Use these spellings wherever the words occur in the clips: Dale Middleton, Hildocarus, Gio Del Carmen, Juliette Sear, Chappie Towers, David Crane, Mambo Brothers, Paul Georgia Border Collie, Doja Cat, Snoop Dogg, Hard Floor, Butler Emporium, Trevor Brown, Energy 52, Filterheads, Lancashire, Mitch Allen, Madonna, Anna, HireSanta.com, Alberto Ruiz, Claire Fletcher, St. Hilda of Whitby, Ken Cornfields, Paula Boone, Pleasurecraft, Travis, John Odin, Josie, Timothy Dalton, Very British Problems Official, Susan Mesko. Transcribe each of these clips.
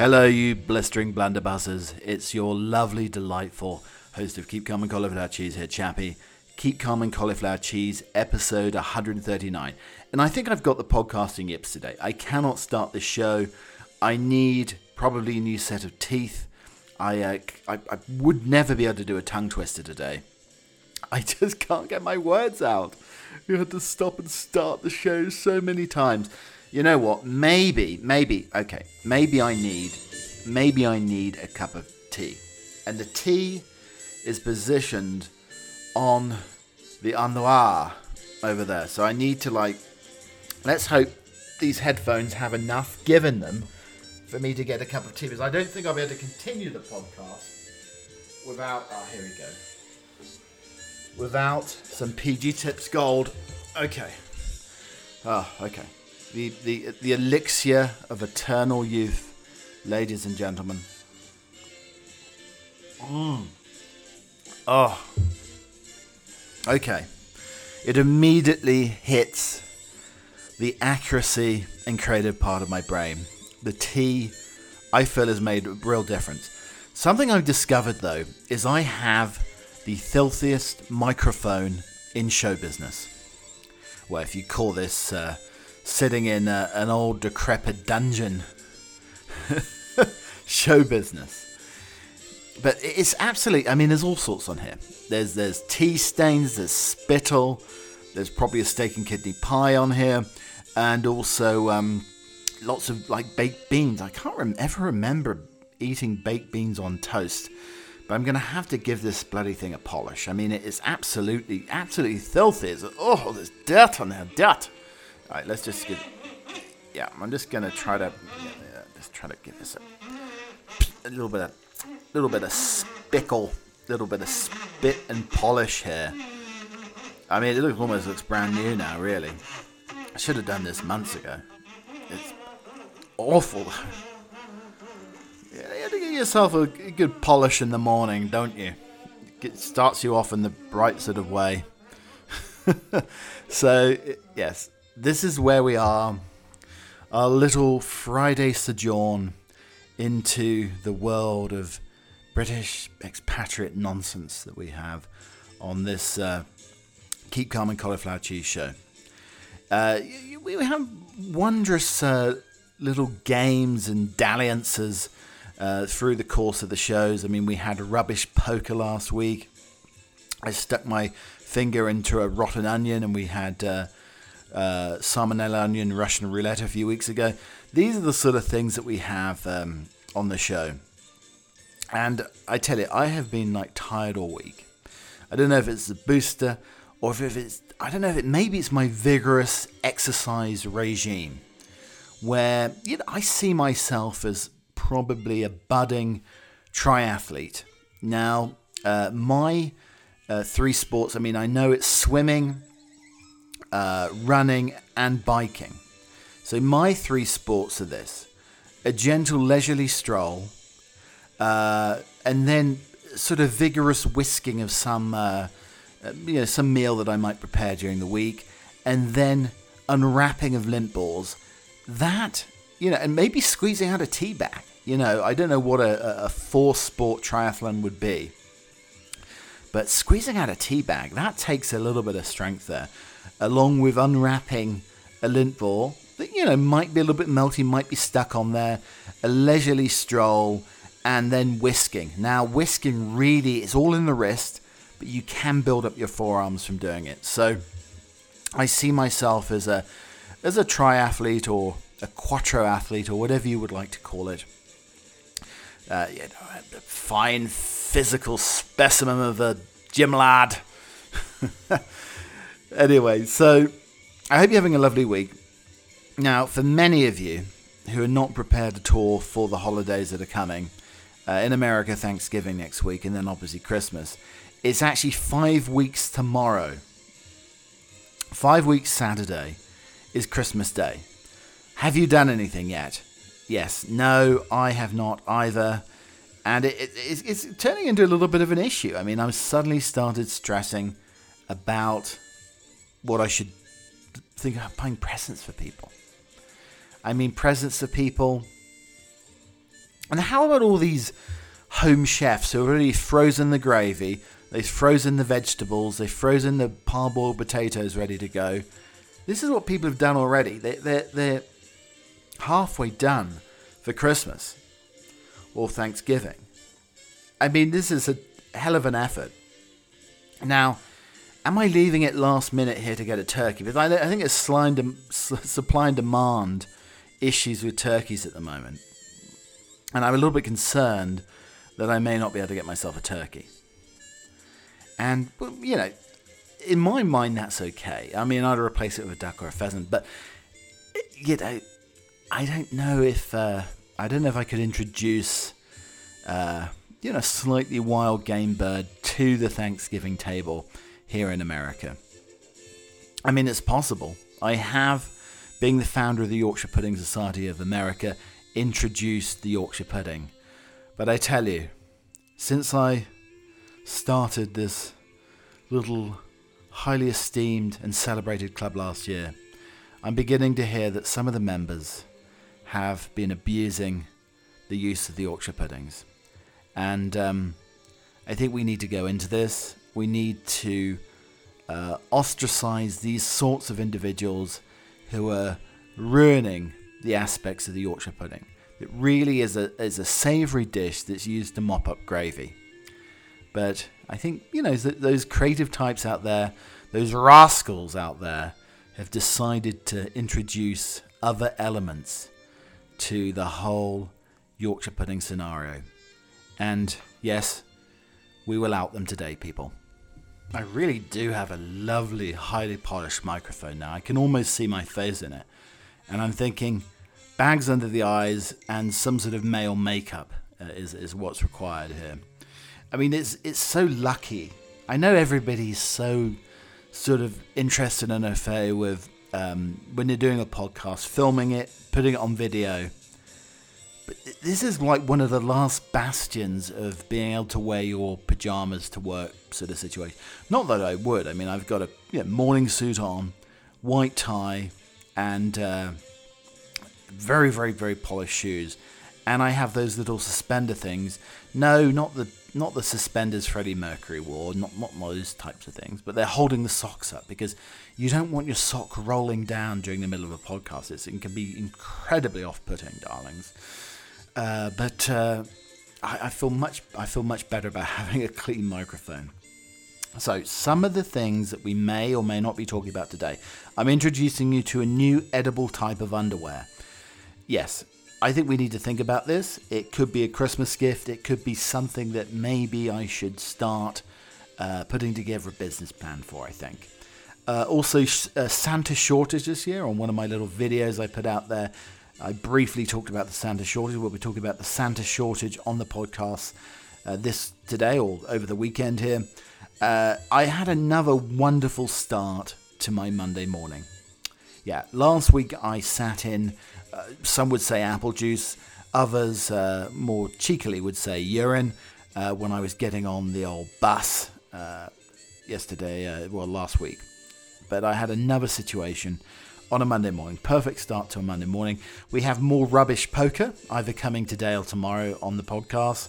Hello, you blistering blunderbusses. It's your lovely, delightful host of Keep Calm and Cauliflower Cheese here, Chappy. Keep Calm and Cauliflower Cheese, episode 139. And I think I've got the podcasting yips today. I cannot start this show. I need probably a new set of teeth. I would never be able to do a tongue twister today. I just can't get my words out. We had to stop and start the show so many times. You know what? Maybe I need a cup of tea. And the tea is positioned on the armoire over there. So I need to, let's hope these headphones have enough given them for me to get a cup of tea, because I don't think I'll be able to continue the podcast without, here we go, without some PG Tips Gold. Okay. Okay. The elixir of eternal youth, ladies and gentlemen. Oh. Okay. It immediately hits the accuracy and creative part of my brain. The tea, I feel, has made a real difference. Something I've discovered, though, is I have the filthiest microphone in show business. Well, if you call this... sitting in an old decrepit dungeon. Show business. But it's absolutely, there's all sorts on here. There's tea stains, there's spittle, there's probably a steak and kidney pie on here, and also lots of baked beans. I can't ever remember eating baked beans on toast, but I'm going to have to give this bloody thing a polish. It's absolutely filthy. Oh, there's dirt on there, dirt. All right, let's just give... Yeah, I'm just going to try to... Yeah, just try to give this a little bit of... Little bit of spit and polish here. It almost looks brand new now, really. I should have done this months ago. It's awful. Yeah, you have to give yourself a good polish in the morning, don't you? It starts you off in the bright sort of way. So, yes... This is where we are, our little Friday sojourn into the world of British expatriate nonsense that we have on this Keep Calm and Cauliflower Cheese show. We have wondrous little games and dalliances through the course of the shows. We had rubbish poker last week. I stuck my finger into a rotten onion, and we had... salmonella onion Russian roulette a few weeks ago. These are the sort of things that we have on the show. And I tell you, I have been tired all week. I don't know if it's the booster or if it's... maybe it's my vigorous exercise regime where I see myself as probably a budding triathlete. Now, my three sports, I know it's swimming... running and biking. So my three sports are this: a gentle leisurely stroll, and then sort of vigorous whisking of some some meal that I might prepare during the week, and then unwrapping of lint balls, that and maybe squeezing out a tea bag. I don't know what a four sport triathlon would be, but squeezing out a tea bag, that takes a little bit of strength there, along with unwrapping a lint ball that, might be a little bit melty, might be stuck on there, a leisurely stroll, and then whisking. Now, whisking really is all in the wrist, but you can build up your forearms from doing it. So I see myself as a triathlete or a quattro athlete or whatever you would like to call it. A fine physical specimen of a gym lad. Anyway, so I hope you're having a lovely week. Now, for many of you who are not prepared at all for the holidays that are coming, in America, Thanksgiving next week, and then obviously Christmas, it's actually 5 weeks tomorrow. 5 weeks Saturday is Christmas Day. Have you done anything yet? Yes, no, I have not either. And it's turning into a little bit of an issue. I've suddenly started stressing about... what I should think about buying presents for people. Presents for people And how about all these home chefs who have already frozen the gravy, they've frozen the vegetables, they've frozen the parboiled potatoes ready to go. This is what people have done already. They're halfway done for Christmas or Thanksgiving. I mean, this is a hell of an effort. Now, am I leaving it last minute here to get a turkey? Because I think it's supply and demand issues with turkeys at the moment. And I'm a little bit concerned that I may not be able to get myself a turkey. And, you know, in my mind, that's okay. I mean, I'd replace it with a duck or a pheasant. But, you know, I don't know if I don't know if I could introduce, you know, slightly wild game bird to the Thanksgiving table here in America. I mean, it's possible. I have, being the founder of the Yorkshire Pudding Society of America, introduced the Yorkshire pudding. But I tell you, since I started this little highly esteemed and celebrated club last year, I'm beginning to hear that some of the members have been abusing the use of the Yorkshire puddings. And I think we need to go into this. We need to ostracize these sorts of individuals who are ruining the aspects of the Yorkshire pudding. It really is a savoury dish that's used to mop up gravy. But I think, you know, those creative types out there, those rascals out there, have decided to introduce other elements to the whole Yorkshire pudding scenario. And yes, we will out them today, people. I really do have a lovely, highly polished microphone now. I can almost see my face in it. And I'm thinking bags under the eyes and some sort of male makeup is what's required here. I mean, it's so lucky. I know everybody's so sort of interested and au fait with when you're doing a podcast, filming it, putting it on video. But this is like one of the last bastions of being able to wear your pajamas to work sort of situation. Not that I would. I mean, I've got a morning suit on, white tie, and very, very, very polished shoes. And I have those little suspender things. No, not the suspenders Freddie Mercury wore, not those types of things, but they're holding the socks up because you don't want your sock rolling down during the middle of a podcast. It can be incredibly off-putting, darlings. But I feel much better about having a clean microphone. So some of the things that we may or may not be talking about today, I'm introducing you to a new edible type of underwear. Yes, I think we need to think about this. It could be a Christmas gift. It could be something that maybe I should start putting together a business plan for, I think. Also, Santa shortage this year. On one of my little videos I put out there, I briefly talked about the Santa shortage. We'll be talking about the Santa shortage on the podcast today or over the weekend here. I had another wonderful start to my Monday morning. Yeah, last week I sat in, some would say apple juice, others more cheekily would say urine, when I was getting on the old bus last week. But I had another situation on a Monday morning. Perfect start to a Monday morning. We have more rubbish poker, either coming today or tomorrow on the podcast.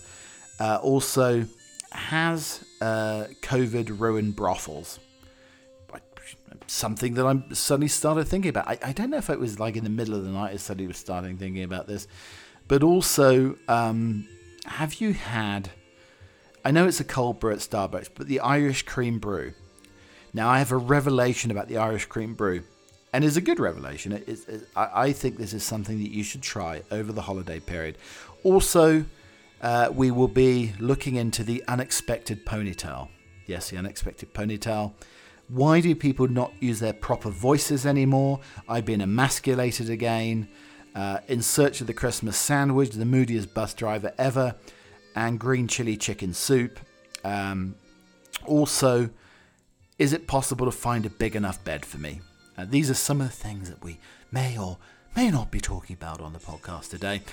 Also, has COVID ruined brothels? Something that I suddenly started thinking about. I don't know if it was like in the middle of the night I suddenly was starting thinking about this. But also, have you had... I know it's a cold brew at Starbucks, but the Irish cream brew. Now, I have a revelation about the Irish cream brew. And it's a good revelation. I think this is something that you should try over the holiday period. Also, we will be looking into the unexpected ponytail. Yes, the unexpected ponytail. Why do people not use their proper voices anymore? I've been emasculated again. In Search of the Christmas Sandwich, the moodiest bus driver ever. And green chili chicken soup. Also, is it possible to find a big enough bed for me? These are some of the things that we may or may not be talking about on the podcast today.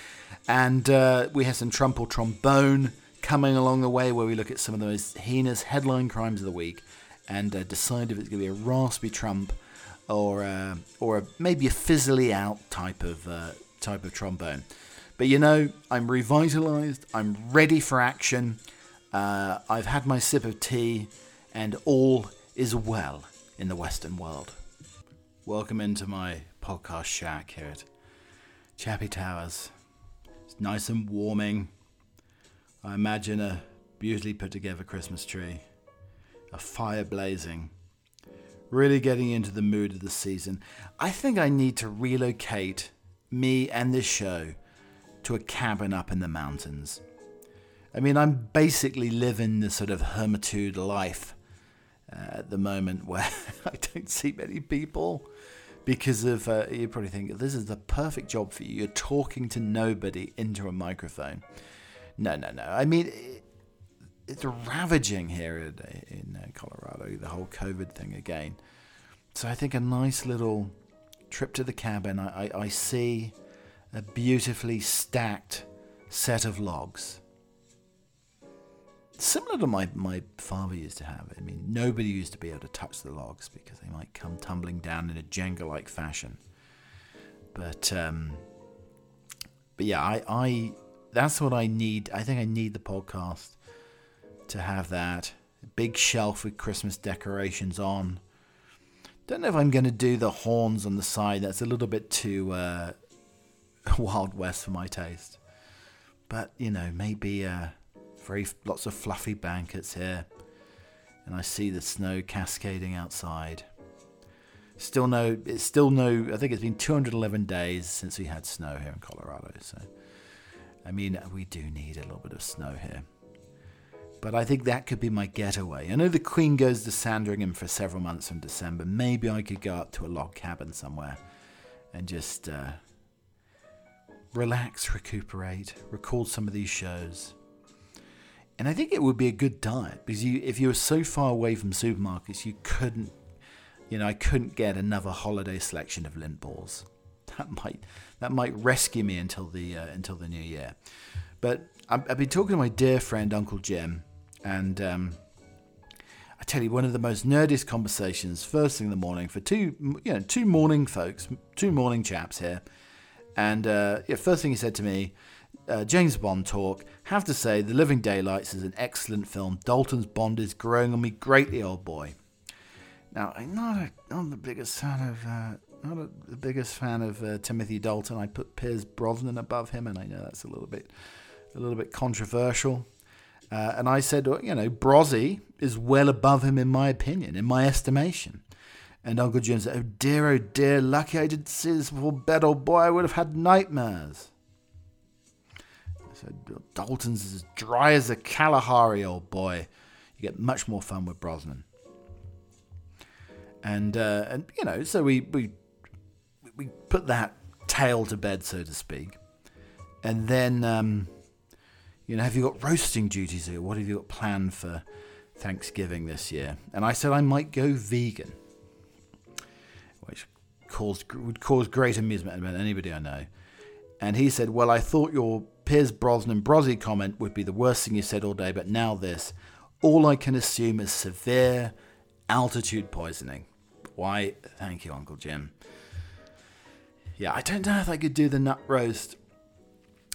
And we have some Trump or Trombone coming along the way where we look at some of the most heinous headline crimes of the week and decide if it's going to be a raspy Trump or maybe a fizzly out type of trombone. But you know, I'm revitalised, I'm ready for action, I've had my sip of tea, and all is well in the Western world. Welcome into my podcast shack here at Chappie Towers. It's nice and warming. I imagine a beautifully put together Christmas tree, a fire blazing, really getting into the mood of the season. I think I need to relocate me and this show to a cabin up in the mountains. I mean, I'm basically living this sort of hermitude life at the moment where I don't see many people because of, you probably think, this is the perfect job for you. You're talking to nobody into a microphone. No. I mean, it's ravaging here in Colorado, the whole COVID thing again. So I think a nice little trip to the cabin. I see a beautifully stacked set of logs. Similar to my father used to have. I mean, nobody used to be able to touch the logs because they might come tumbling down in a Jenga-like fashion. But yeah, I that's what I need. I think I need the podcast to have that. A big shelf with Christmas decorations on. Don't know if I'm going to do the horns on the side. That's a little bit too Wild West for my taste. But, you know, maybe... lots of fluffy blankets here, and I see the snow cascading outside. I think it's been 211 days since we had snow here in Colorado, so I mean, we do need a little bit of snow here. But I think that could be my getaway. I know the Queen goes to Sandringham for several months in December. Maybe I could go up to a log cabin somewhere and just relax, recuperate, record some of these shows. And I think it would be a good diet because if you were so far away from supermarkets, I couldn't get another holiday selection of lint balls. That might rescue me until the new year. But I've been talking to my dear friend Uncle Jim, and I tell you, one of the most nerdiest conversations first thing in the morning for two morning folks, two morning chaps here. And first thing he said to me. James Bond talk. Have to say, The Living Daylights is an excellent film. Dalton's Bond is growing on me greatly, old boy. Now, I'm not the biggest fan of Timothy Dalton. I put Piers Brosnan above him, and I know that's a little bit controversial. And I said, well, Brozzy is well above him in my opinion, in my estimation. And Uncle Jim said, "Oh dear, lucky I didn't see this before bed, old boy. I would have had nightmares." So Dalton's is as dry as a Kalahari, old boy. You get much more fun with Brosnan. So we put that tale to bed, so to speak. And then, have you got roasting duties here? What have you got planned for Thanksgiving this year? And I said I might go vegan, which would cause great amusement about anybody I know. And he said, well, I thought your Piers Brosnan Brozzy comment would be the worst thing you said all day, but now this. All I can assume is severe altitude poisoning. Why, thank you, Uncle Jim. Yeah, I don't know if I could do the nut roast.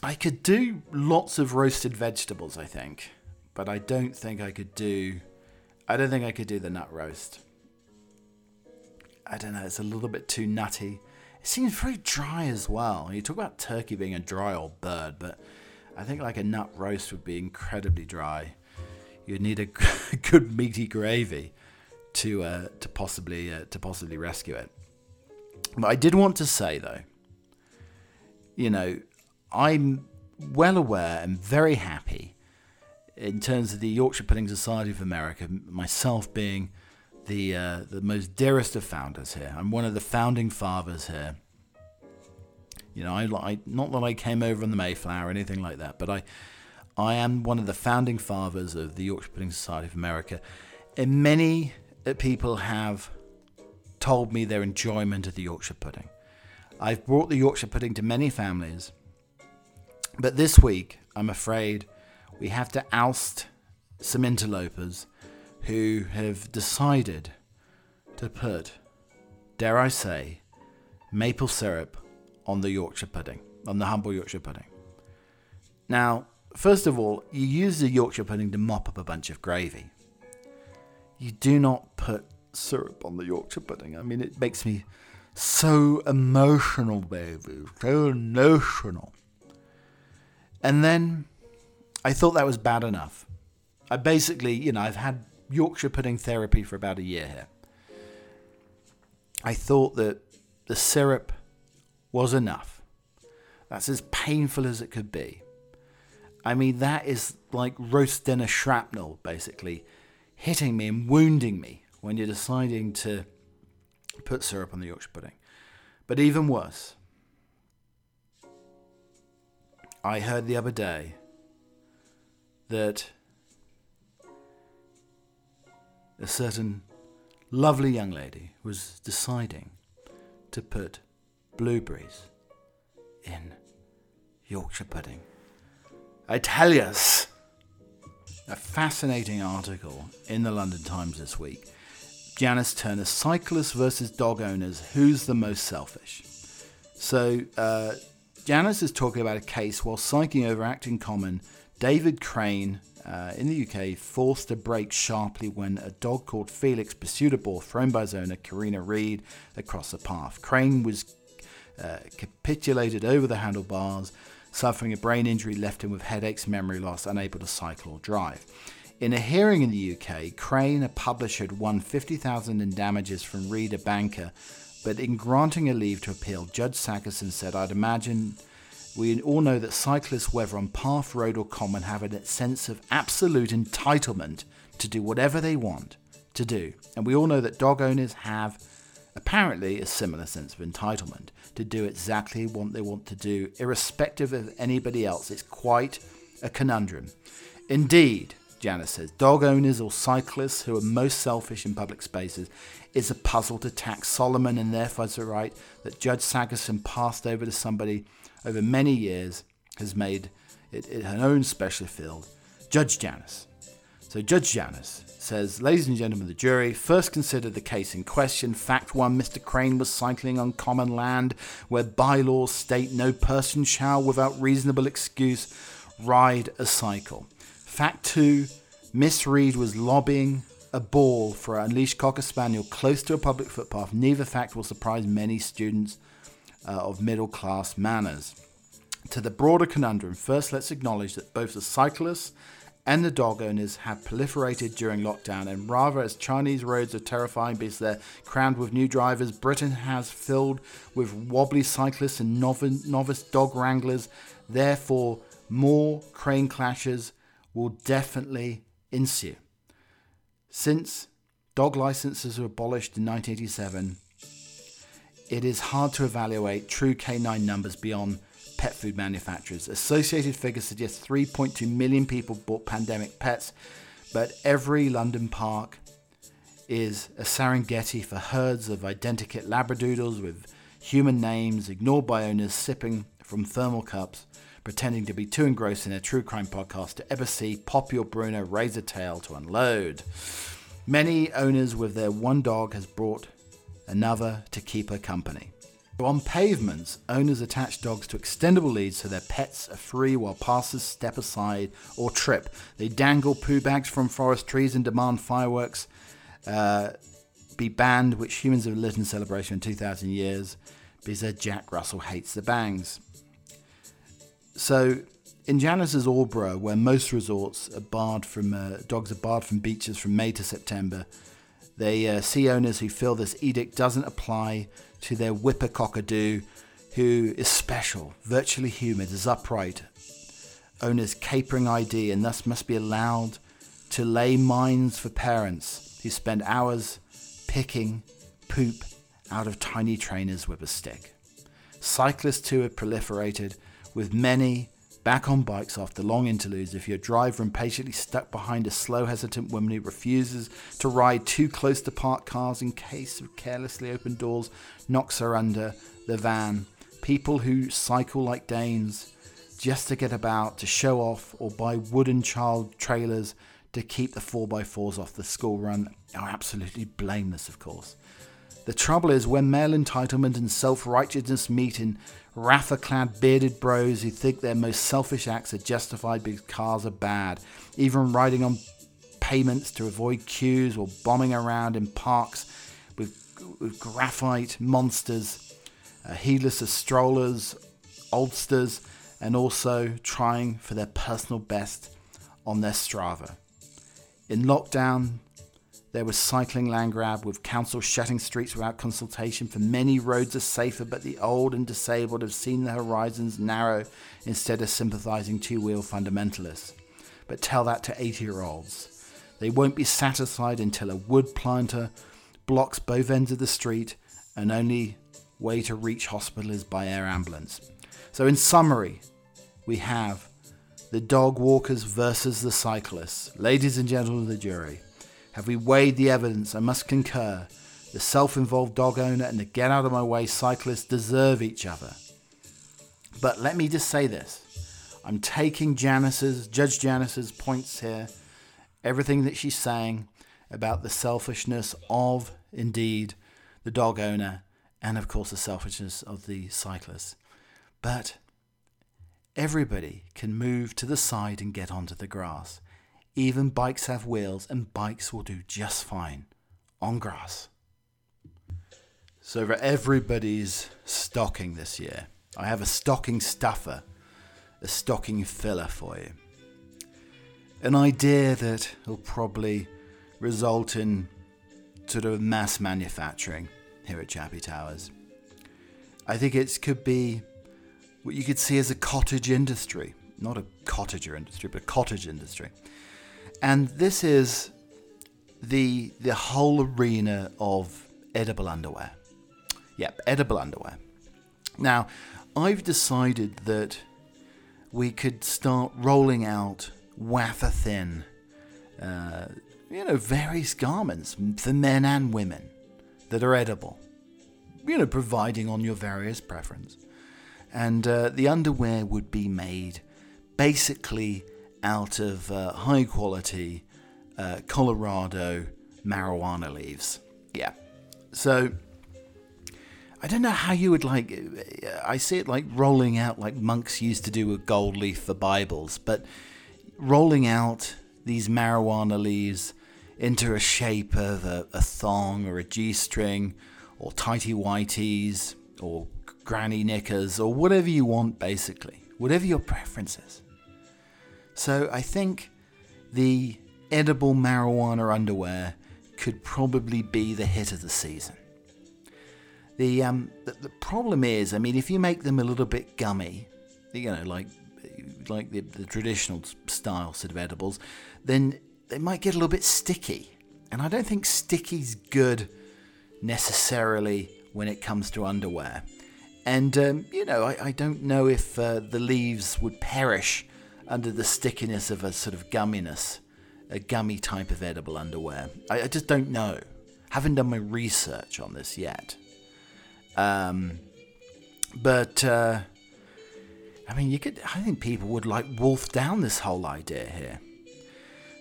I could do lots of roasted vegetables, I think. But I don't think I could do the nut roast. I don't know, it's a little bit too nutty. It seems very dry as well. You talk about turkey being a dry old bird, but I think like a nut roast would be incredibly dry. You'd need a good meaty gravy to possibly rescue it. But I did want to say though, I'm well aware and very happy in terms of the Yorkshire Pudding Society of America, myself being the most dearest of founders here. I'm one of the founding fathers here. I not that I came over on the Mayflower or anything like that, but I am one of the founding fathers of the Yorkshire Pudding Society of America. And many people have told me their enjoyment of the Yorkshire pudding. I've brought the Yorkshire pudding to many families, but this week, I'm afraid, we have to oust some interlopers who have decided to put, dare I say, maple syrup on the humble Yorkshire pudding. Now, first of all, you use the Yorkshire pudding to mop up a bunch of gravy. You do not put syrup on the Yorkshire pudding. I mean, it makes me so emotional, baby, so emotional. And then I thought that was bad enough. I basically, I've had Yorkshire pudding therapy for about a year here. I thought that the syrup was enough. That's as painful as it could be. I mean, that is like roast dinner shrapnel, basically, hitting me and wounding me when you're deciding to put syrup on the Yorkshire pudding. But even worse, I heard the other day that a certain lovely young lady was deciding to put blueberries in Yorkshire pudding. I tell yous, a fascinating article in the London Times this week. Janice Turner, cyclists versus dog owners, who's the most selfish? So Janice is talking about a case while cycling over Acton Common. David Crane in the UK forced a brake sharply when a dog called Felix pursued a ball thrown by his owner, Karina Reed, across the path. Crane was capitulated over the handlebars, suffering a brain injury, left him with headaches, memory loss, unable to cycle or drive. In a hearing in the UK, Crane, a publisher, had won $50,000 in damages from Reed, a banker, but in granting a leave to appeal, Judge Saggerson said, "I'd imagine we all know that cyclists, whether on path, road or common, have a sense of absolute entitlement to do whatever they want to do. And we all know that dog owners have apparently a similar sense of entitlement to do exactly what they want to do, irrespective of anybody else. It's quite a conundrum." Indeed, Janice says, dog owners or cyclists who are most selfish in public spaces is a puzzle to tax. Solomon and therefore it's right that Judge Saggerson passed over to somebody over many years has made it her own special field, Judge Janice. So Judge Janice says, "Ladies and gentlemen of the jury, first consider the case in question. Fact one, Mr. Crane was cycling on common land where bylaws state no person shall, without reasonable excuse, ride a cycle. Fact two, Miss Reed was lobbying a ball for an unleashed cocker spaniel close to a public footpath. Neither fact will surprise many students of middle-class manners. To the broader conundrum, first let's acknowledge that both the cyclists and the dog owners have proliferated during lockdown, and rather as Chinese roads are terrifying because they're crammed with new drivers, Britain has filled with wobbly cyclists and novice dog wranglers. Therefore, more Crane clashes will definitely ensue. Since dog licenses were abolished in 1987, it is hard to evaluate true canine numbers beyond pet food manufacturers. Associated figures suggest 3.2 million people bought pandemic pets, but every London park is a Serengeti for herds of identical labradoodles with human names, ignored by owners, sipping from thermal cups, pretending to be too engrossed in their true crime podcast to ever see Poppy or Bruno raise a tail to unload. Many owners with their one dog has brought another to keep her company. On pavements, owners attach dogs to extendable leads so their pets are free while passers step aside or trip. They dangle poo bags from forest trees and demand fireworks be banned, which humans have lit in celebration in 2,000 years because their Jack Russell hates the bangs. So in Janice's Aldborough, where most resorts are barred from dogs are barred from beaches from May to September, they see owners who feel this edict doesn't apply to their whipper cockadoo, who is special, virtually human, is upright. Owners capering ID and thus must be allowed to lay mines for parents who spend hours picking poop out of tiny trainers with a stick. Cyclists too have proliferated, with many back on bikes after long interludes. If your driver impatiently stuck behind a slow, hesitant woman who refuses to ride too close to parked cars in case of carelessly open doors, knocks her under the van. People who cycle like Danes just to get about, to show off, or buy wooden child trailers to keep the 4x4s off the school run are absolutely blameless, of course. The trouble is, when male entitlement and self-righteousness meet in wrath-clad bearded bros who think their most selfish acts are justified because cars are bad, even riding on payments to avoid queues or bombing around in parks with graphite monsters, heedless as strollers, oldsters, and also trying for their personal best on their Strava. In lockdown, there was cycling land grab, with council shutting streets without consultation, for many roads are safer, but the old and disabled have seen the horizons narrow instead of sympathising two-wheel fundamentalists. But tell that to 80-year-olds. They won't be satisfied until a wood planter blocks both ends of the street and only way to reach hospital is by air ambulance. So in summary, we have the dog walkers versus the cyclists. Ladies and gentlemen of the jury, have we weighed the evidence? I must concur. The self-involved dog owner and the get-out-of-my-way cyclist deserve each other. But let me just say this. I'm taking Judge Janice's points here, everything that she's saying about the selfishness of, indeed, the dog owner and, of course, the selfishness of the cyclist. But everybody can move to the side and get onto the grass. Even bikes have wheels, and bikes will do just fine on grass. So for everybody's stocking this year, I have a stocking stuffer, a stocking filler for you. An idea that will probably result in sort of mass manufacturing here at Chappie Towers. I think it could be what you could see as a cottage industry. Not a cottager industry, but a cottage industry. And this is the whole arena of edible underwear. Yep, edible underwear. Now, I've decided that we could start rolling out wafer-thin, various garments for men and women that are edible. Providing on your various preference. And the underwear would be made basically out of high-quality Colorado marijuana leaves. Yeah. So, I don't know how you would like... I see it like rolling out like monks used to do with gold leaf for Bibles, but rolling out these marijuana leaves into a shape of a thong or a G-string or tighty-whities or granny knickers or whatever you want, basically. Whatever your preference is. So I think the edible marijuana underwear could probably be the hit of the season. The problem is, if you make them a little bit gummy, like the traditional style sort of edibles, then they might get a little bit sticky. And I don't think sticky's good necessarily when it comes to underwear. And, I don't know if the leaves would perish under the stickiness of a sort of gumminess, a gummy type of edible underwear. I just don't know. Haven't done my research on this yet. I think people would wolf down this whole idea here.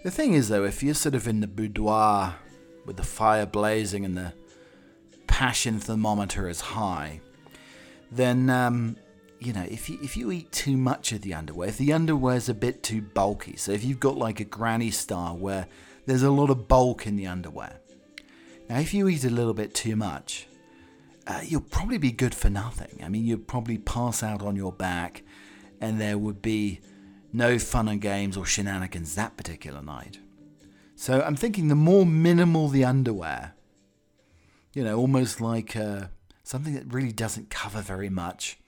The thing is, though, if you're sort of in the boudoir with the fire blazing and the passion thermometer is high, then, if you eat too much of the underwear, if the underwear's a bit too bulky, so if you've got like a granny style where there's a lot of bulk in the underwear, now if you eat a little bit too much, you'll probably be good for nothing. You'd probably pass out on your back, and there would be no fun and games or shenanigans that particular night. So I'm thinking the more minimal the underwear, almost like... something that really doesn't cover very much,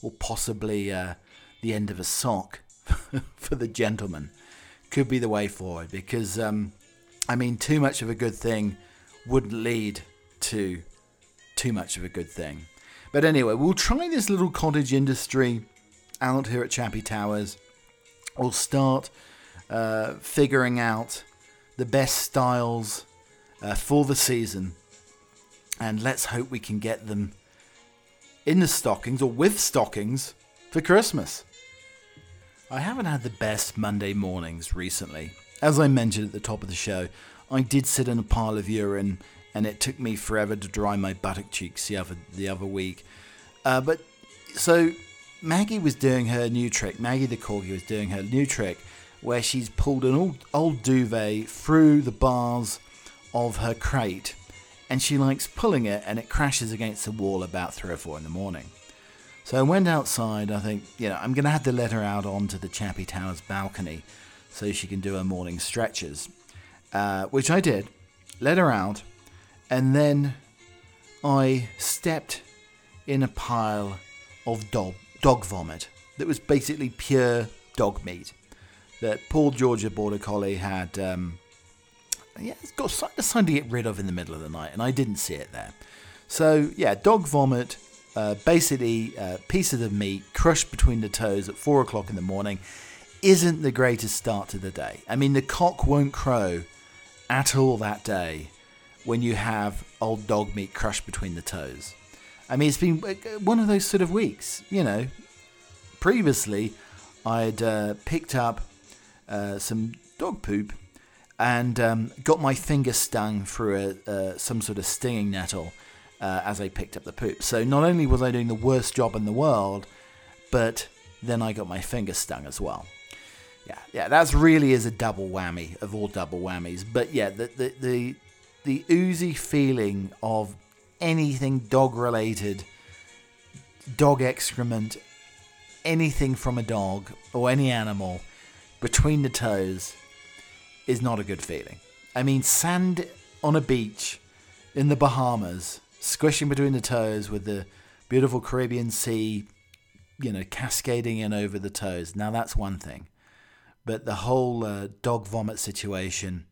or possibly the end of a sock for the gentleman, could be the way forward. Because, too much of a good thing wouldn't lead to too much of a good thing. But anyway, we'll try this little cottage industry out here at Chappie Towers. We'll start figuring out the best styles for the season. And let's hope we can get them in the stockings or with stockings for Christmas. I haven't had the best Monday mornings recently. As I mentioned at the top of the show, I did sit in a pile of urine and it took me forever to dry my buttock cheeks the other week. But so Maggie was doing her new trick. Maggie the Corgi was doing her new trick where she's pulled an old duvet through the bars of her crate, and she likes pulling it, and it crashes against the wall about 3 or 4 in the morning. So I went outside. I think, I'm going to have to let her out onto the Chappie Towers balcony so she can do her morning stretches, which I did. Let her out, and then I stepped in a pile of dog vomit that was basically pure dog meat that Paul Georgia Border Collie had. Decided to get rid of in the middle of the night, and I didn't see it there. So yeah, dog vomit, basically pieces of meat crushed between the toes at 4 o'clock in the morning, isn't the greatest start to the day. I mean, the cock won't crow at all that day when you have old dog meat crushed between the toes. I mean, it's been one of those sort of weeks, Previously, I'd picked up some dog poop and got my finger stung through some sort of stinging nettle as I picked up the poop. So not only was I doing the worst job in the world, but then I got my finger stung as well. Yeah, that's really is a double whammy of all double whammies. But yeah, the oozy feeling of anything dog-related, dog excrement, anything from a dog or any animal between the toes is not a good feeling. I mean, sand on a beach in the Bahamas, squishing between the toes with the beautiful Caribbean Sea, cascading in over the toes. Now that's one thing. But the whole dog vomit situation,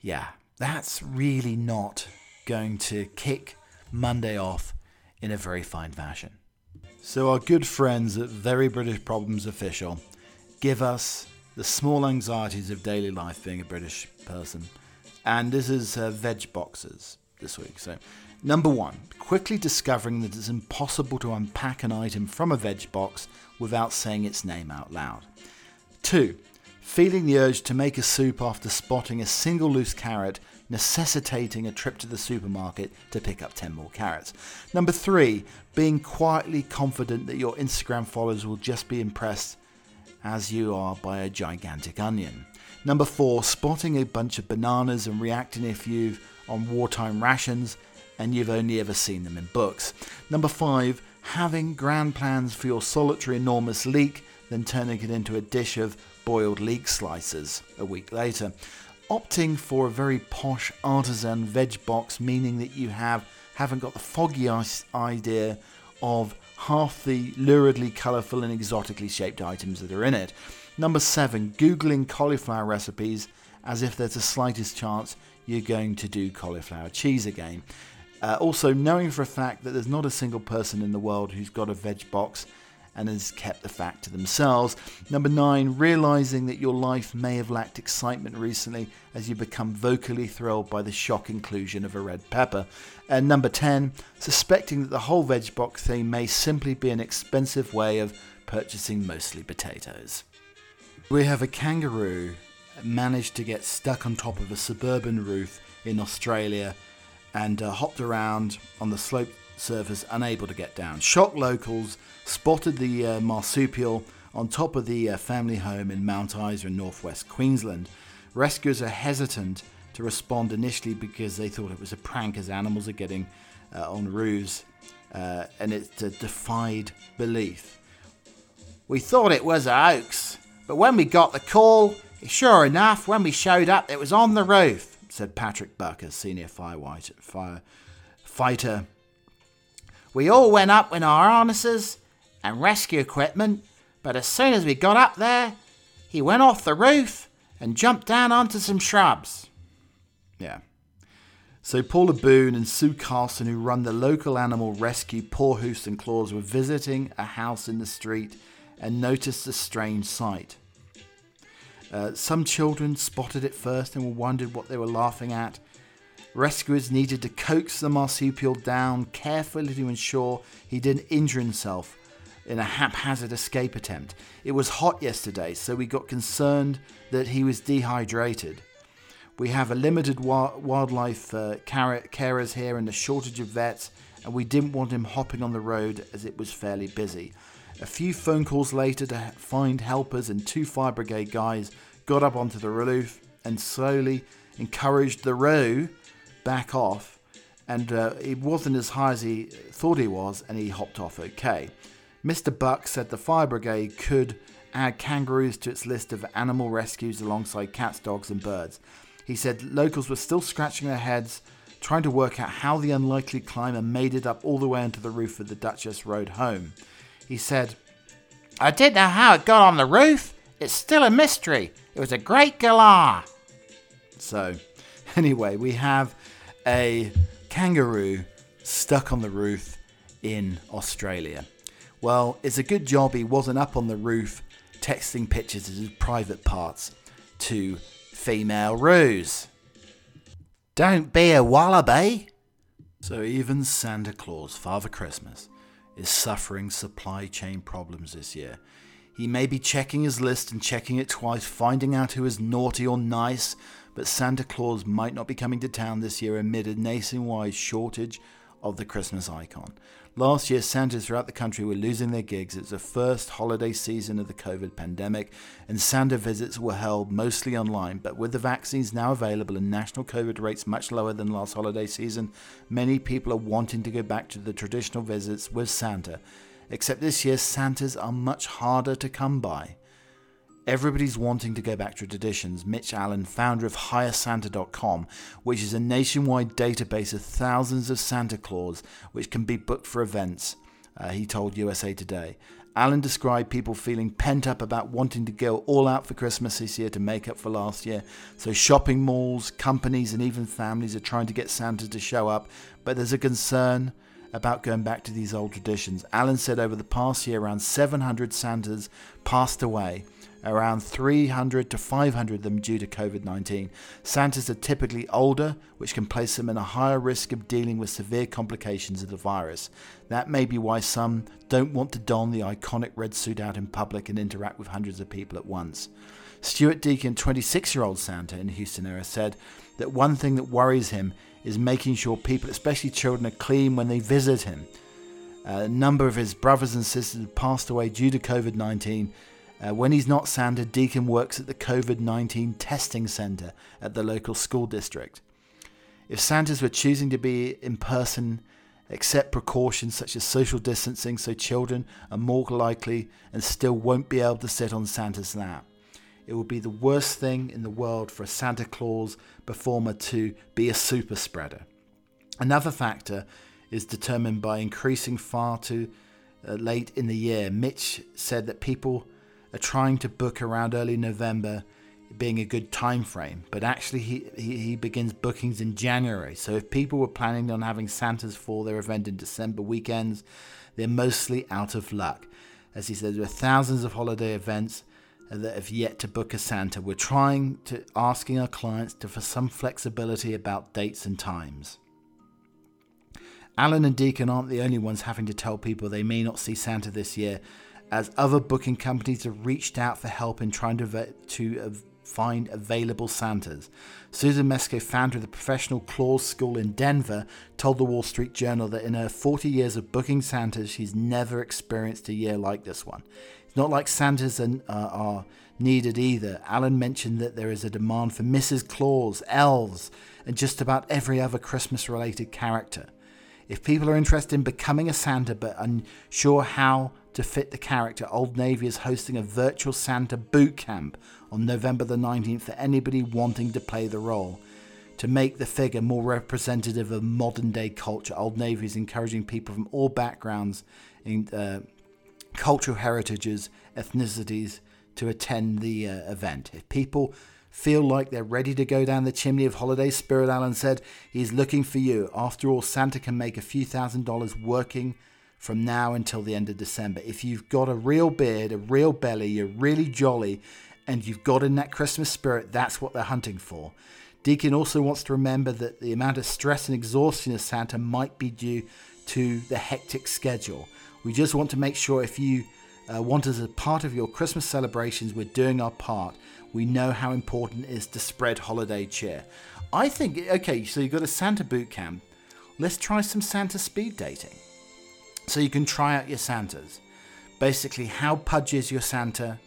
yeah, that's really not going to kick Monday off in a very fine fashion. So our good friends at Very British Problems Official give us the small anxieties of daily life being a British person. And this is veg boxes this week. So number 1, quickly discovering that it's impossible to unpack an item from a veg box without saying its name out loud. 2, feeling the urge to make a soup after spotting a single loose carrot, necessitating a trip to the supermarket to pick up 10 more carrots. Number 3, being quietly confident that your Instagram followers will just be impressed as you are by a gigantic onion. Number 4, spotting a bunch of bananas and reacting if you've on wartime rations and you've only ever seen them in books. Number 5, having grand plans for your solitary enormous leek, then turning it into a dish of boiled leek slices a week later. Opting for a very posh artisan veg box, meaning that you haven't got the foggy idea of half the luridly colourful and exotically shaped items that are in it. Number 7, Googling cauliflower recipes as if there's the slightest chance you're going to do cauliflower cheese again. Also, knowing for a fact that there's not a single person in the world who's got a veg box and has kept the fact to themselves. Number 9, realising that your life may have lacked excitement recently as you become vocally thrilled by the shock inclusion of a red pepper. And number 10, suspecting that the whole veg box thing may simply be an expensive way of purchasing mostly potatoes. We have a kangaroo managed to get stuck on top of a suburban roof in Australia and hopped around on the sloped surface, unable to get down. Shocked locals spotted the marsupial on top of the family home in Mount Isa in northwest Queensland. Rescuers are hesitant to respond initially because they thought it was a prank, as animals are getting on roofs, and it defied belief. "We thought it was a hoax, but when we got the call, sure enough, when we showed up, it was on the roof," said Patrick Buck, a senior firefighter. "We all went up in our harnesses and rescue equipment, but as soon as we got up there, he went off the roof and jumped down onto some shrubs." Yeah. So Paula Boone and Sue Carson, who run the local animal rescue Paw Hoofs and Claws, were visiting a house in the street and noticed a strange sight. Some children spotted it first and wondered what they were laughing at. Rescuers needed to coax the marsupial down carefully to ensure he didn't injure himself in a haphazard escape attempt. "It was hot yesterday, so we got concerned that he was dehydrated. We have a limited wildlife carers here and a shortage of vets, and we didn't want him hopping on the road as it was fairly busy. A few phone calls later to find helpers and two fire brigade guys got up onto the roof and slowly encouraged the row back off, and it wasn't as high as he thought he was, and he hopped off okay. Mr. Buck said the fire brigade could add kangaroos to its list of animal rescues alongside cats, dogs and birds. He said locals were still scratching their heads trying to work out how the unlikely climber made it up all the way onto the roof of the Duchess Road home. He said, "I didn't know how it got on the roof. It's still a mystery. It was a great galah." So, anyway, we have a kangaroo stuck on the roof in Australia. Well, it's a good job he wasn't up on the roof texting pictures of his private parts to female roos. Don't be a wallaby. So even Santa Claus, Father Christmas, is suffering supply chain problems this year. He may be checking his list and checking it twice, finding out who is naughty or nice, but Santa Claus might not be coming to town this year amid a nationwide shortage of the Christmas icon. Last year, Santas throughout the country were losing their gigs. It's the first holiday season of the COVID pandemic, and Santa visits were held mostly online. But with the vaccines now available and national COVID rates much lower than last holiday season, many people are wanting to go back to the traditional visits with Santa. Except this year, Santas are much harder to come by. Everybody's wanting to go back to traditions. Mitch Allen, founder of HireSanta.com, which is a nationwide database of thousands of Santa Claus, which can be booked for events, he told USA Today. Allen described people feeling pent up about wanting to go all out for Christmas this year to make up for last year. So shopping malls, companies, and even families are trying to get Santa to show up, but there's a concern about going back to these old traditions. Allen said over the past year, around 700 Santas passed away, around 300 to 500 of them due to COVID-19. Santas are typically older, which can place them in a higher risk of dealing with severe complications of the virus. That may be why some don't want to don the iconic red suit out in public and interact with hundreds of people at once. Stuart Deacon, 26-year-old Santa in Houston area, said that one thing that worries him is making sure people, especially children, are clean when they visit him. A number of his brothers and sisters have passed away due to COVID-19. When he's not Santa, Deacon works at the COVID-19 testing centre at the local school district. If Santas were choosing to be in person, accept precautions such as social distancing, so children are more likely and still won't be able to sit on Santa's lap. It would be the worst thing in the world for a Santa Claus performer to be a super spreader. Another factor is determined by increasing far too late in the year. Mitch said that people are trying to book around early November being a good time frame, but actually he begins bookings in January. So if people were planning on having Santas for their event in December weekends, they're mostly out of luck. As he said, there are thousands of holiday events that have yet to book a Santa. We're trying to asking our clients to for some flexibility about dates and times. Alan and Deacon aren't the only ones having to tell people they may not see Santa this year, as other booking companies have reached out for help in trying to find available Santas. Susan Mesko, founder of the Professional Claus School in Denver, told the Wall Street Journal that in her 40 years of booking Santas, she's never experienced a year like this one. It's not like Santas are needed either. Alan mentioned that there is a demand for Mrs. Claus, elves, and just about every other Christmas-related character. If people are interested in becoming a Santa but unsure how to fit the character, Old Navy is hosting a virtual Santa boot camp on November the 19th for anybody wanting to play the role. To make the figure more representative of modern day culture, Old Navy is encouraging people from all backgrounds and cultural heritages, ethnicities to attend the event. If people feel like they're ready to go down the chimney of holiday spirit, Alan said, he's looking for you. After all, Santa can make a few $1,000s working from now until the end of December. If you've got a real beard, a real belly, you're really jolly, and you've got in that Christmas spirit, that's what they're hunting for. Deacon also wants to remember that the amount of stress and exhaustion of Santa might be due to the hectic schedule. We just want to make sure if you want us as a part of your Christmas celebrations, we're doing our part. We know how important it is to spread holiday cheer. I think, okay, so you've got a Santa boot camp. Let's try some Santa speed dating. So you can try out your Santas. Basically, how pudgy is your Santa?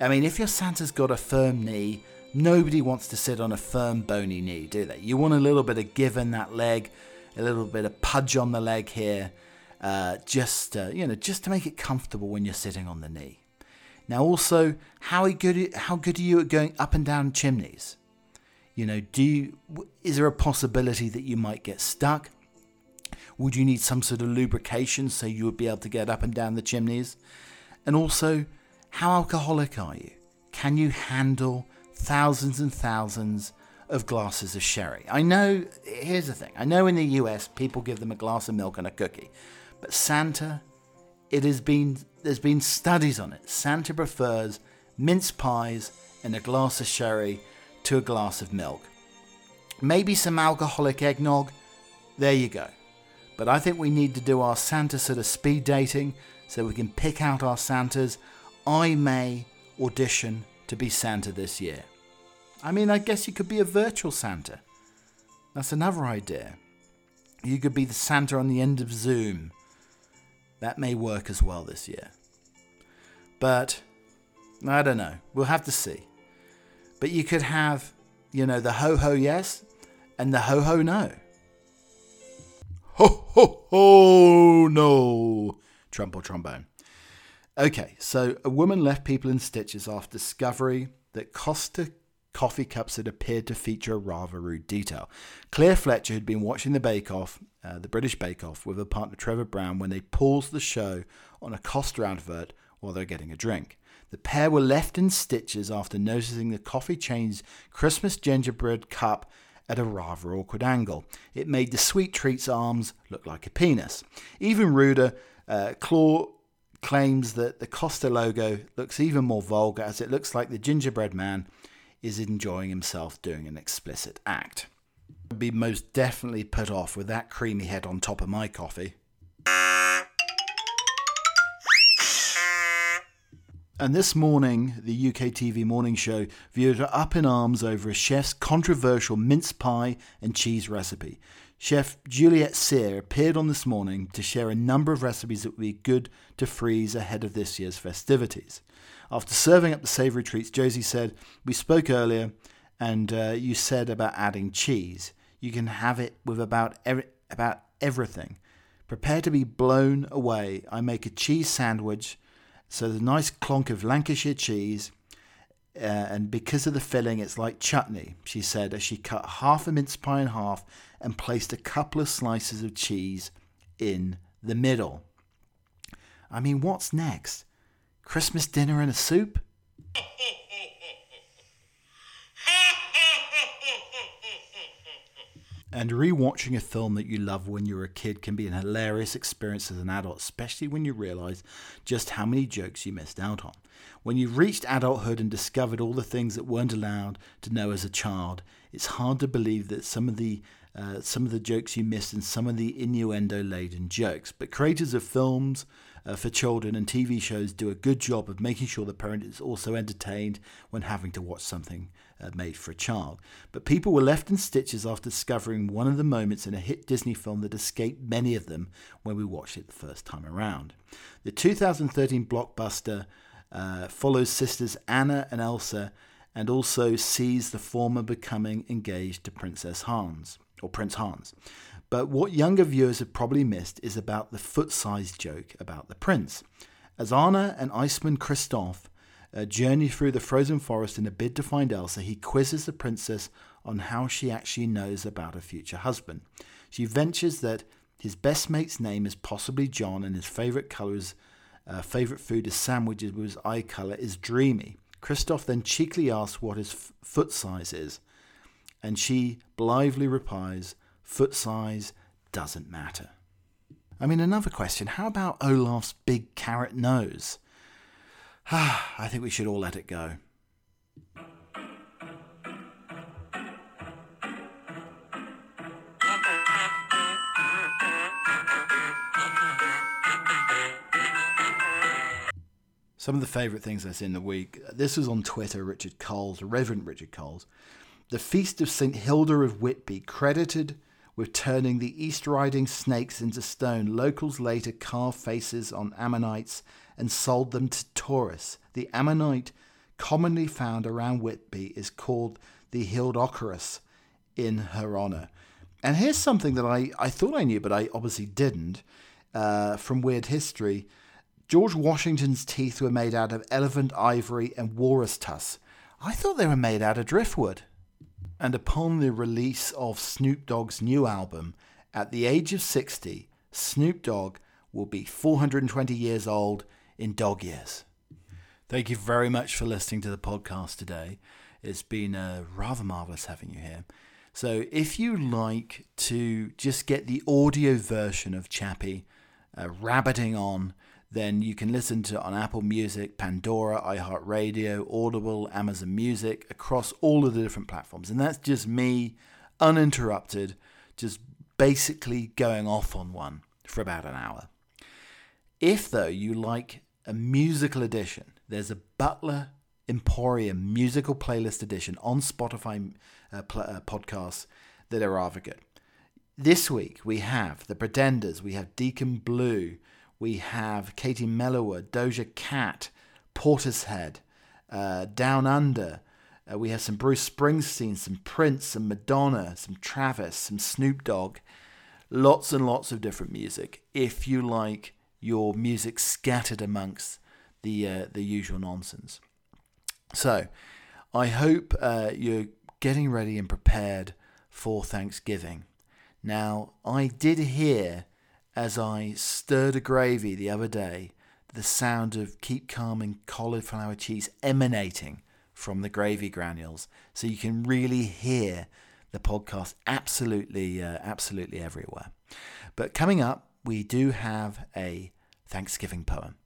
I mean, if your Santa's got a firm knee, nobody wants to sit on a firm, bony knee, do they? You want a little bit of give in that leg, a little bit of pudge on the leg here, just to make it comfortable when you're sitting on the knee. Now, also, how good are you at going up and down chimneys? You know, is there a possibility that you might get stuck? Would you need some sort of lubrication so you would be able to get up and down the chimneys? And also, how alcoholic are you? Can you handle thousands and thousands of glasses of sherry? I know, here's the thing. I know in the US, people give them a glass of milk and a cookie. But Santa, there's been studies on it. Santa prefers mince pies and a glass of sherry to a glass of milk. Maybe some alcoholic eggnog. There you go. But I think we need to do our Santa sort of speed dating so we can pick out our Santas. I may audition to be Santa this year. I mean, I guess you could be a virtual Santa. That's another idea. You could be the Santa on the end of Zoom. That may work as well this year. But, I don't know. We'll have to see. But you could have, you know, the ho-ho yes and the ho-ho no. Ho, ho, ho, no. Trumpet or trombone. Okay, so a woman left people in stitches after discovery that Costa coffee cups had appeared to feature a rather rude detail. Claire Fletcher had been watching the Bake Off, the British Bake Off, with her partner Trevor Brown when they paused the show on a Costa advert while they were getting a drink. The pair were left in stitches after noticing the coffee chain's Christmas gingerbread cup at a rather awkward angle. It made the sweet treat's arms look like a penis. Even ruder, Claw claims that the Costa logo looks even more vulgar as it looks like the gingerbread man is enjoying himself doing an explicit act. I'd be most definitely put off with that creamy head on top of my coffee. And this morning, the UK TV morning show viewers are up in arms over a chef's controversial mince pie and cheese recipe. Chef Juliette Sear appeared on This Morning to share a number of recipes that would be good to freeze ahead of this year's festivities. After serving up the savoury treats, Josie said, "We spoke earlier and you said about adding cheese. You can have it with about everything. Prepare to be blown away. I make a cheese sandwich. So the nice clonk of Lancashire cheese, and because of the filling, it's like chutney," she said, as she cut half a mince pie in half and placed a couple of slices of cheese in the middle. I mean, what's next? Christmas dinner and a soup? And rewatching a film that you love when you were a kid can be an hilarious experience as an adult, especially when you realise just how many jokes you missed out on. When you've reached adulthood and discovered all the things that weren't allowed to know as a child, it's hard to believe that some of the jokes you missed and some of the innuendo-laden jokes. But creators of films for children and TV shows do a good job of making sure the parent is also entertained when having to watch something made for a child. But people were left in stitches after discovering one of the moments in a hit Disney film that escaped many of them when we watched it the first time around. The 2013 blockbuster follows sisters Anna and Elsa and also sees the former becoming engaged to Prince Hans. But what younger viewers have probably missed is about the foot-sized joke about the prince. As Anna and Iceman Kristoff journey through the frozen forest in a bid to find Elsa, he quizzes the princess on how she actually knows about her future husband. She ventures that his best mate's name is possibly John and his favourite food is sandwiches with his eye colour is dreamy. Kristoff then cheekily asks what his foot size is, and she blithely replies, "Foot size doesn't matter." I mean, another question, how about Olaf's big carrot nose? I think we should all let it go. Some of the favourite things I've seen in the week. This was on Twitter, Richard Coles, Reverend Richard Coles. The Feast of St. Hilda of Whitby, credited with turning the East-Riding snakes into stone. Locals later carved faces on ammonites and sold them to tourists. The ammonite commonly found around Whitby is called the Hildocarus in her honour. And here's something that I thought I knew, but I obviously didn't, from Weird History. George Washington's teeth were made out of elephant ivory and walrus tusks. I thought they were made out of driftwood. And upon the release of Snoop Dogg's new album, at the age of 60, Snoop Dogg will be 420 years old in dog years. Thank you very much for listening to the podcast today. It's been rather marvellous having you here. So if you like to just get the audio version of Chappie rabbiting on, then you can listen to it on Apple Music, Pandora, iHeartRadio, Audible, Amazon Music, across all of the different platforms. And that's just me, uninterrupted, just basically going off on one for about an hour. If, though, you like a musical edition, there's a Butler Emporium musical playlist edition on Spotify podcasts that are rather good. This week, we have The Pretenders, we have Deacon Blue, we have Katie Mellower, Doja Cat, Portishead, Down Under. We have some Bruce Springsteen, some Prince, some Madonna, some Travis, some Snoop Dogg. Lots and lots of different music if you like your music scattered amongst the usual nonsense. So I hope you're getting ready and prepared for Thanksgiving. Now, I did hear, as I stirred a gravy the other day, the sound of Keep Calm and Cauliflower Cheese emanating from the gravy granules. So you can really hear the podcast absolutely everywhere. But coming up, we do have a Thanksgiving poem.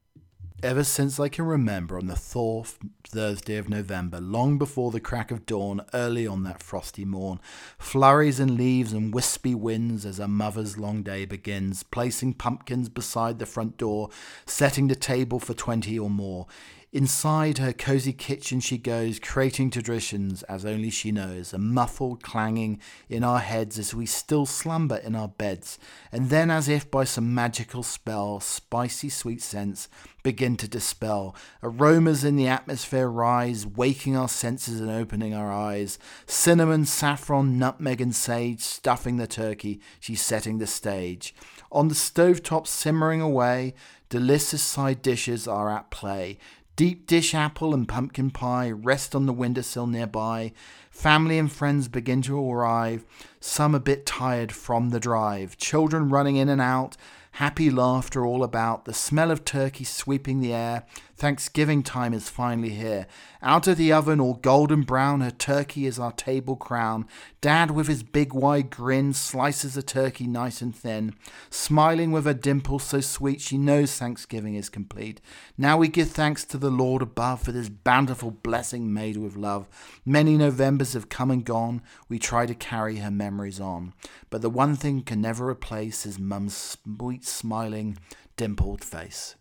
Ever since I can remember, on the fourth Thursday of November, long before the crack of dawn, early on that frosty morn, flurries and leaves and wispy winds as a mother's long day begins, placing pumpkins beside the front door, setting the table for 20 or more. Inside her cosy kitchen she goes, creating traditions as only she knows, a muffled clanging in our heads as we still slumber in our beds, and then, as if by some magical spell, spicy sweet scents begin to dispel, aromas in the atmosphere rise, waking our senses and opening our eyes, cinnamon, saffron, nutmeg and sage, stuffing the turkey, she's setting the stage. On the stovetop simmering away, delicious side dishes are at play. Deep dish apple and pumpkin pie rest on the windowsill nearby. Family and friends begin to arrive, some a bit tired from the drive. Children running in and out, happy laughter all about. The smell of turkey sweeping the air. Thanksgiving time is finally here. Out of the oven, all golden brown, her turkey is our table crown. Dad, with his big wide grin, slices a turkey nice and thin, smiling with a dimple so sweet she knows Thanksgiving is complete. Now we give thanks to the Lord above for this bountiful blessing made with love. Many Novembers have come and gone, we try to carry her memories on, but the one thing can never replace is Mum's sweet smiling, dimpled face.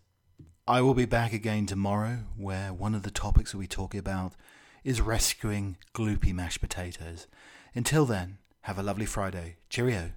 I will be back again tomorrow, where one of the topics we'll be talking about is rescuing gloopy mashed potatoes. Until then, have a lovely Friday. Cheerio.